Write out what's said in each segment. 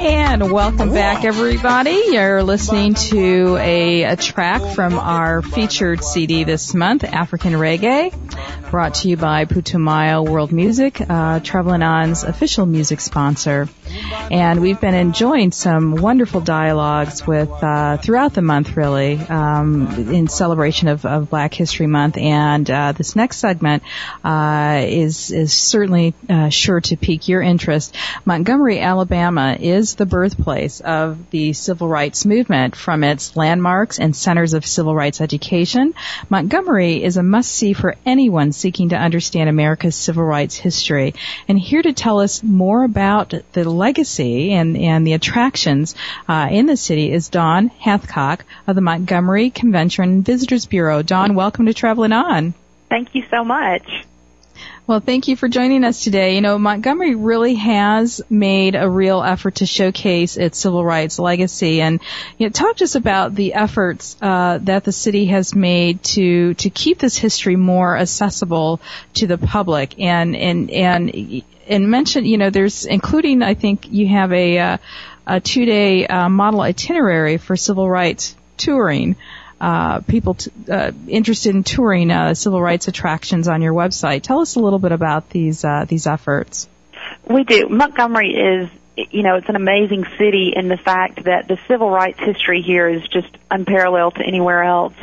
And welcome back, everybody. You're listening to a track from our featured CD this month, African Reggae, brought to you by Putumayo World Music, Travelin' On's official music sponsor. And we've been enjoying some wonderful dialogues with throughout the month, really, in celebration of Black History Month. And this next segment is certainly sure to pique your interest. Montgomery, Alabama, is the birthplace of the Civil Rights Movement. From its landmarks and centers of civil rights education, Montgomery is a must-see for anyone seeking to understand America's civil rights history. And here to tell us more about the legacy and the attractions in the city is Dawn Hathcock of the Montgomery Convention and Visitors Bureau. Dawn, welcome to Travelin' On. Thank you so much. Well, thank you for joining us today. You know, Montgomery really has made a real effort to showcase its civil rights legacy. And you know, talk to us about the efforts that the city has made to keep this history more accessible to the public. And mention, you know, there's including, I think you have a 2-day model itinerary for civil rights touring. People interested in touring civil rights attractions on your website. Tell us a little bit about these efforts. We do. Montgomery is, you know, it's an amazing city in the fact that the civil rights history here is just unparalleled to anywhere else.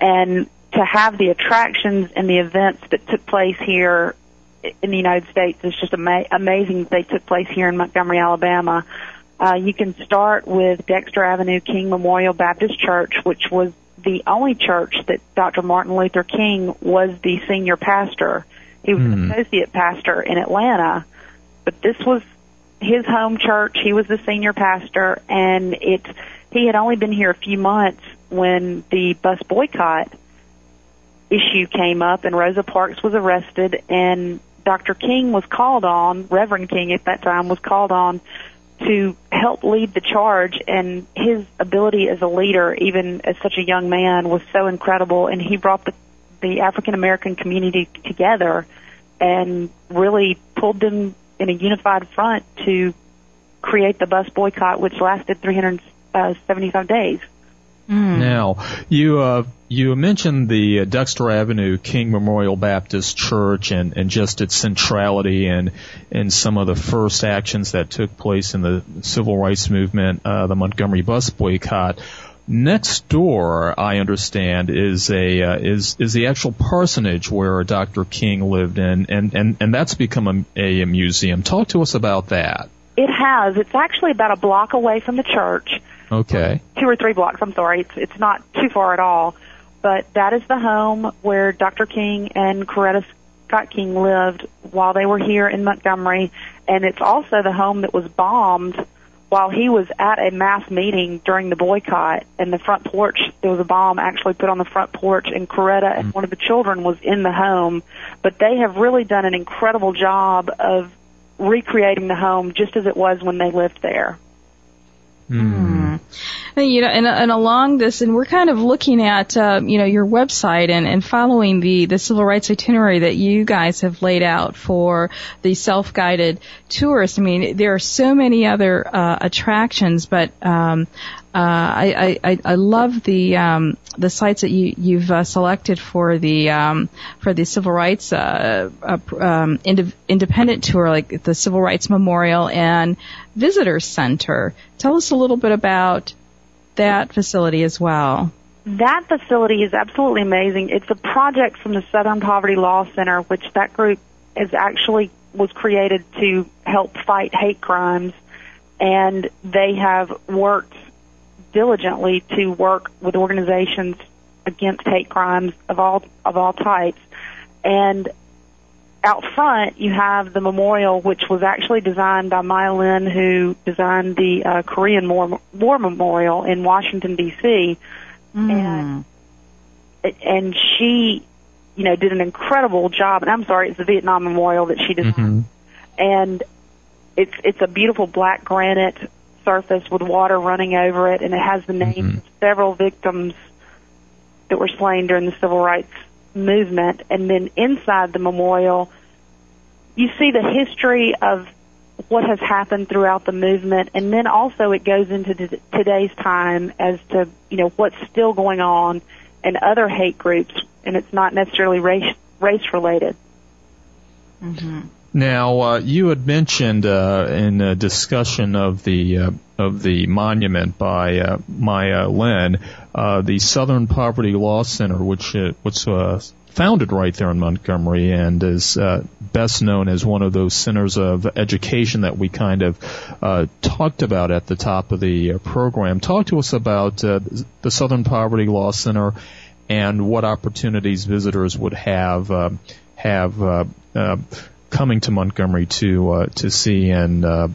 And to have the attractions and the events that took place here in the United States is just amazing that they took place here in Montgomery, Alabama. You can start with Dexter Avenue King Memorial Baptist Church, which was the only church that Dr. Martin Luther King was the senior pastor. He was an associate pastor in Atlanta, but this was his home church. He was the senior pastor, and he had only been here a few months when the bus boycott issue came up, and Rosa Parks was arrested, and Dr. King was called on, Reverend King at that time, was called on to help lead the charge, and his ability as a leader, even as such a young man, was so incredible, and he brought the African-American community together and really pulled them in a unified front to create the bus boycott, which lasted 375 days. Now, you mentioned the Dexter Avenue King Memorial Baptist Church and just its centrality and some of the first actions that took place in the civil rights movement, the Montgomery bus boycott. Next door, I understand, is the actual parsonage where Dr. King lived in, and that's become a museum. Talk to us about that. It has. It's actually about a block away from the church. Okay. 2 or 3 blocks, I'm sorry. It's not too far at all. But that is the home where Dr. King and Coretta Scott King lived while they were here in Montgomery. And it's also the home that was bombed while he was at a mass meeting during the boycott. And the front porch, there was a bomb actually put on the front porch, and Coretta and one of the children was in the home. But they have really done an incredible job of recreating the home just as it was when they lived there. You know, and along this, and we're kind of looking at, you know, your website and following the civil rights itinerary that you guys have laid out for the self-guided tourists. I mean, there are so many other attractions, but I love the sites that you've selected for the civil rights independent tour, like the Civil Rights Memorial and Visitor Center. Tell us a little bit about that facility as well. That facility is absolutely amazing. It's a project from the Southern Poverty Law Center, which that group is actually was created to help fight hate crimes, and they have worked diligently to work with organizations against hate crimes of all types. And out front, you have the memorial, which was actually designed by Maya Lin, who designed the Korean War Memorial in Washington, D.C. And she, you know, did an incredible job. And I'm sorry, it's the Vietnam Memorial that she designed. And it's a beautiful black granite surface with water running over it, and it has the names of several victims that were slain during the civil rights movement. And then inside the memorial, you see the history of what has happened throughout the movement, and then also it goes into today's time as to, you know, what's still going on and other hate groups, and it's not necessarily race related. Mm-hmm. Now, you had mentioned in a discussion of the monument by Maya Lin, the Southern Poverty Law Center, which was founded right there in Montgomery and is best known as one of those centers of education that we kind of talked about at the top of the program. Talk to us about the Southern Poverty Law Center and what opportunities visitors would have coming to Montgomery to see and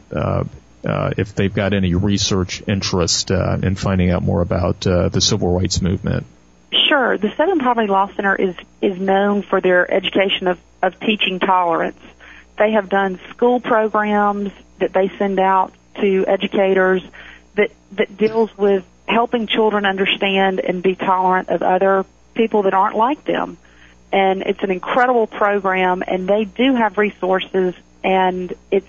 if they've got any research interest in finding out more about the civil rights movement. Sure. The Southern Poverty Law Center is known for their education of teaching tolerance. They have done school programs that they send out to educators that deals with helping children understand and be tolerant of other people that aren't like them. And it's an incredible program, and they do have resources, and it's,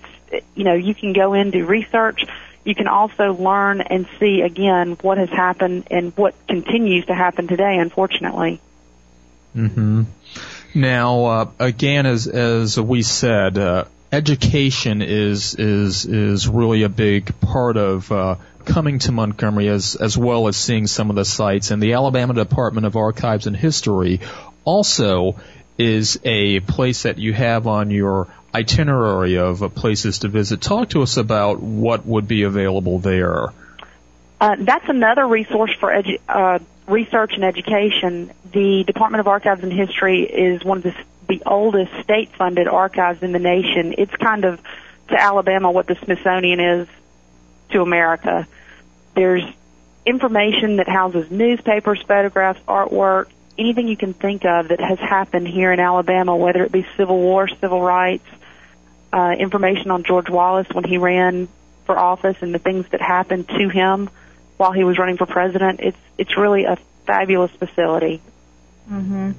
you know, you can go in, do research. You can also learn and see, again, what has happened and what continues to happen today, unfortunately. Mm-hmm. Now, again, as we said, education is really a big part of coming to Montgomery, as well as seeing some of the sites. And the Alabama Department of Archives and History also is a place that you have on your itinerary of places to visit. Talk to us about what would be available there. That's another resource for research and education. The Department of Archives and History is one of the oldest state-funded archives in the nation. It's kind of, to Alabama, what the Smithsonian is to America. There's information that houses newspapers, photographs, artwork, anything you can think of that has happened here in Alabama, whether it be Civil War, civil rights, information on George Wallace when he ran for office and the things that happened to him while he was running for president. It's really a fabulous facility. Mm-hmm.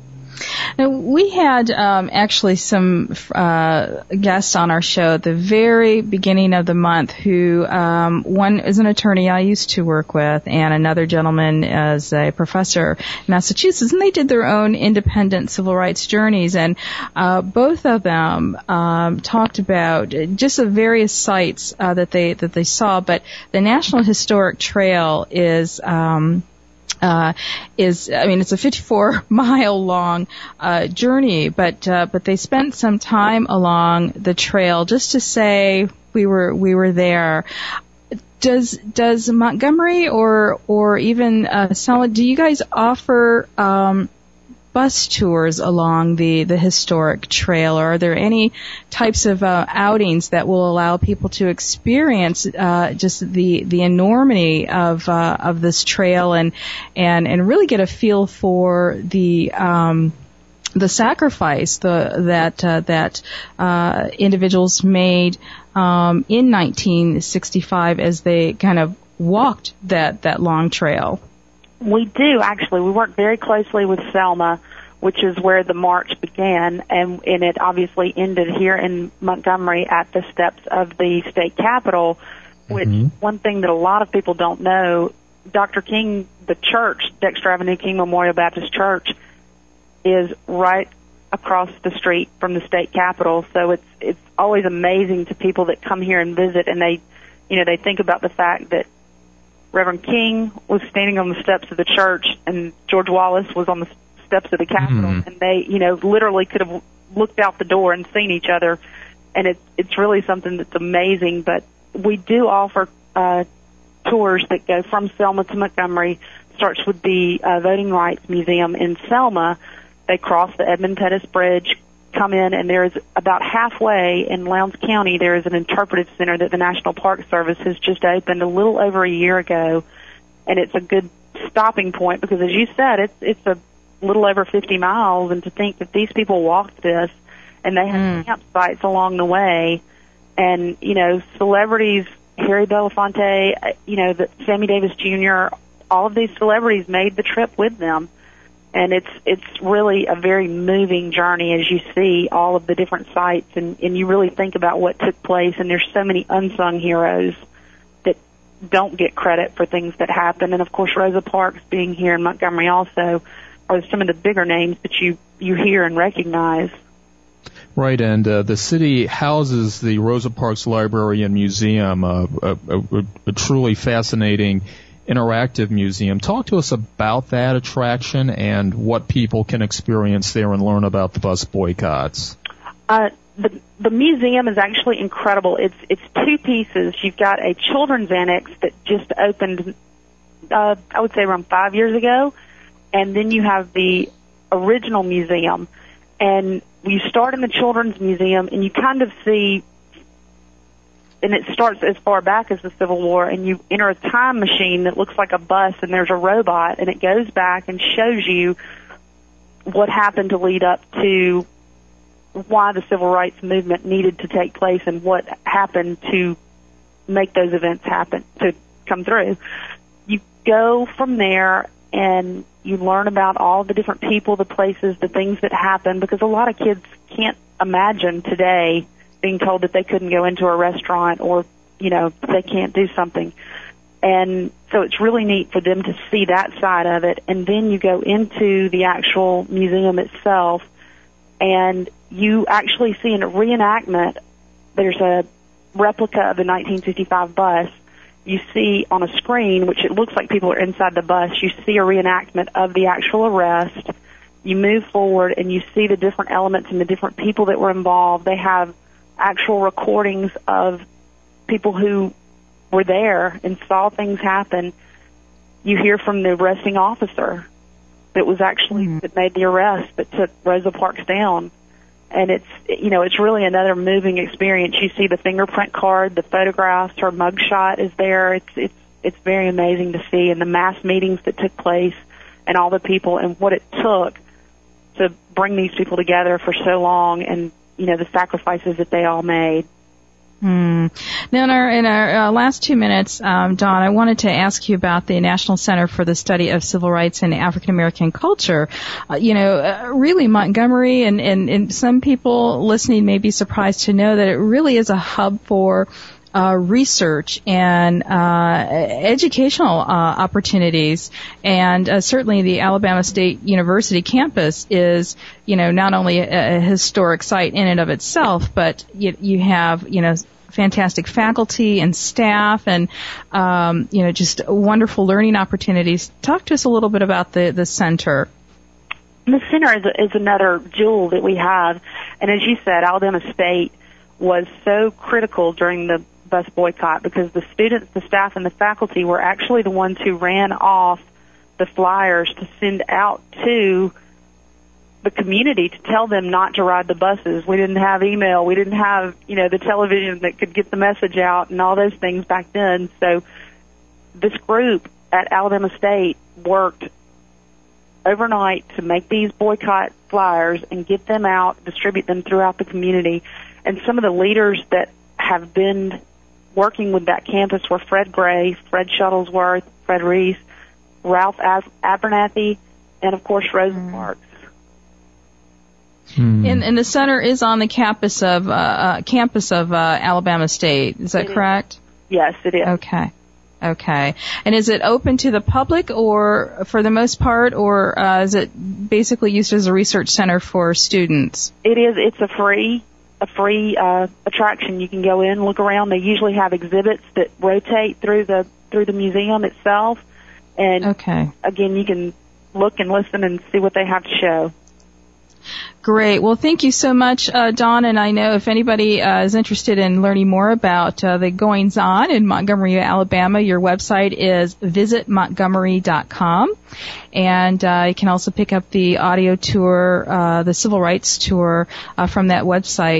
Now, we had actually some guests on our show at the very beginning of the month who, one is an attorney I used to work with, and another gentleman is a professor in Massachusetts, and they did their own independent civil rights journeys, and both of them talked about just the various sites that they saw, but the National Historic Trail is it's a 54-mile long journey, but they spent some time along the trail just to say we were there. Does Montgomery or even Selma, do you guys offer bus tours along the historic trail, or are there any types of outings that will allow people to experience just the enormity of this trail and really get a feel for the sacrifice that individuals made in 1965 as they kind of walked that long trail? We do, actually. We work very closely with Selma, which is where the march began, and it obviously ended here in Montgomery at the steps of the state capitol, which one thing that a lot of people don't know, Dr. King, the church, Dexter Avenue King Memorial Baptist Church, is right across the street from the state capitol. So it's always amazing to people that come here and visit, and they think about the fact that Reverend King was standing on the steps of the church, and George Wallace was on the steps of the Capitol, and they, you know, literally could have looked out the door and seen each other. And it's really something that's amazing. But we do offer tours that go from Selma to Montgomery. Starts with the Voting Rights Museum in Selma. They cross the Edmund Pettus Bridge, come in, and there is about halfway in Lowndes County, there is an interpretive center that the National Park Service has just opened a little over a year ago, and it's a good stopping point because, as you said, it's a little over 50 miles, and to think that these people walked this, and they have campsites along the way, and, you know, celebrities, Harry Belafonte, Sammy Davis Jr., all of these celebrities made the trip with them. And it's really a very moving journey as you see all of the different sites and you really think about what took place. And there's so many unsung heroes that don't get credit for things that happen. And, of course, Rosa Parks being here in Montgomery also are some of the bigger names that you hear and recognize. Right, and the city houses the Rosa Parks Library and Museum, a truly fascinating interactive museum. Talk to us about that attraction and what people can experience there and learn about the bus boycotts. The museum is actually incredible. It's two pieces. You've got a children's annex that just opened, I would say around 5 years ago, and then you have the original museum. And you start in the children's museum, and you kind of see, and it starts as far back as the Civil War, and you enter a time machine that looks like a bus, and there's a robot, and it goes back and shows you what happened to lead up to why the Civil Rights Movement needed to take place and what happened to make those events happen, to come through. You go from there, and you learn about all the different people, the places, the things that happen, because a lot of kids can't imagine today being told that they couldn't go into a restaurant or, you know, they can't do something. And so it's really neat for them to see that side of it. And then you go into the actual museum itself, and you actually see in a reenactment, there's a replica of the 1955 bus. You see on a screen, which it looks like people are inside the bus, you see a reenactment of the actual arrest. You move forward, and you see the different elements and the different people that were involved. They have actual recordings of people who were there and saw things happen. You hear from the arresting officer that was actually that made the arrest that took Rosa Parks down. And it's really another moving experience. You see the fingerprint card, the photographs, her mugshot is there. It's very amazing to see, and the mass meetings that took place and all the people and what it took to bring these people together for so long, and, you know, the sacrifices that they all made. Now, in our last 2 minutes, Dawn, I wanted to ask you about the National Center for the Study of Civil Rights and African American Culture. Really Montgomery, and some people listening may be surprised to know that it really is a hub for research and educational opportunities, and certainly the Alabama State University campus is, you know, not only a historic site in and of itself, but you have, you know, fantastic faculty and staff, and just wonderful learning opportunities. Talk to us a little bit about the center. The center is another jewel that we have, and as you said, Alabama State was so critical during the bus boycott, because the students, the staff, and the faculty were actually the ones who ran off the flyers to send out to the community to tell them not to ride the buses. We didn't have email. We didn't have, you know, the television that could get the message out and all those things back then. So this group at Alabama State worked overnight to make these boycott flyers and get them out, distribute them throughout the community. And some of the leaders that have been working with that campus were Fred Gray, Fred Shuttlesworth, Fred Reese, Ralph Abernathy, and, of course, Rosa Parks. And the center is on the campus of Alabama State. Is that correct? Yes, it is. Okay. And is it open to the public, or for the most part, or is it basically used as a research center for students? It is. It's a free attraction. You can go in, look around. They usually have exhibits that rotate through the museum itself. And again, you can look and listen and see what they have to show. Great. Well, thank you so much, Dawn. And I know if anybody is interested in learning more about the goings-on in Montgomery, Alabama, your website is visitmontgomery.com. And you can also pick up the audio tour, the civil rights tour, from that website.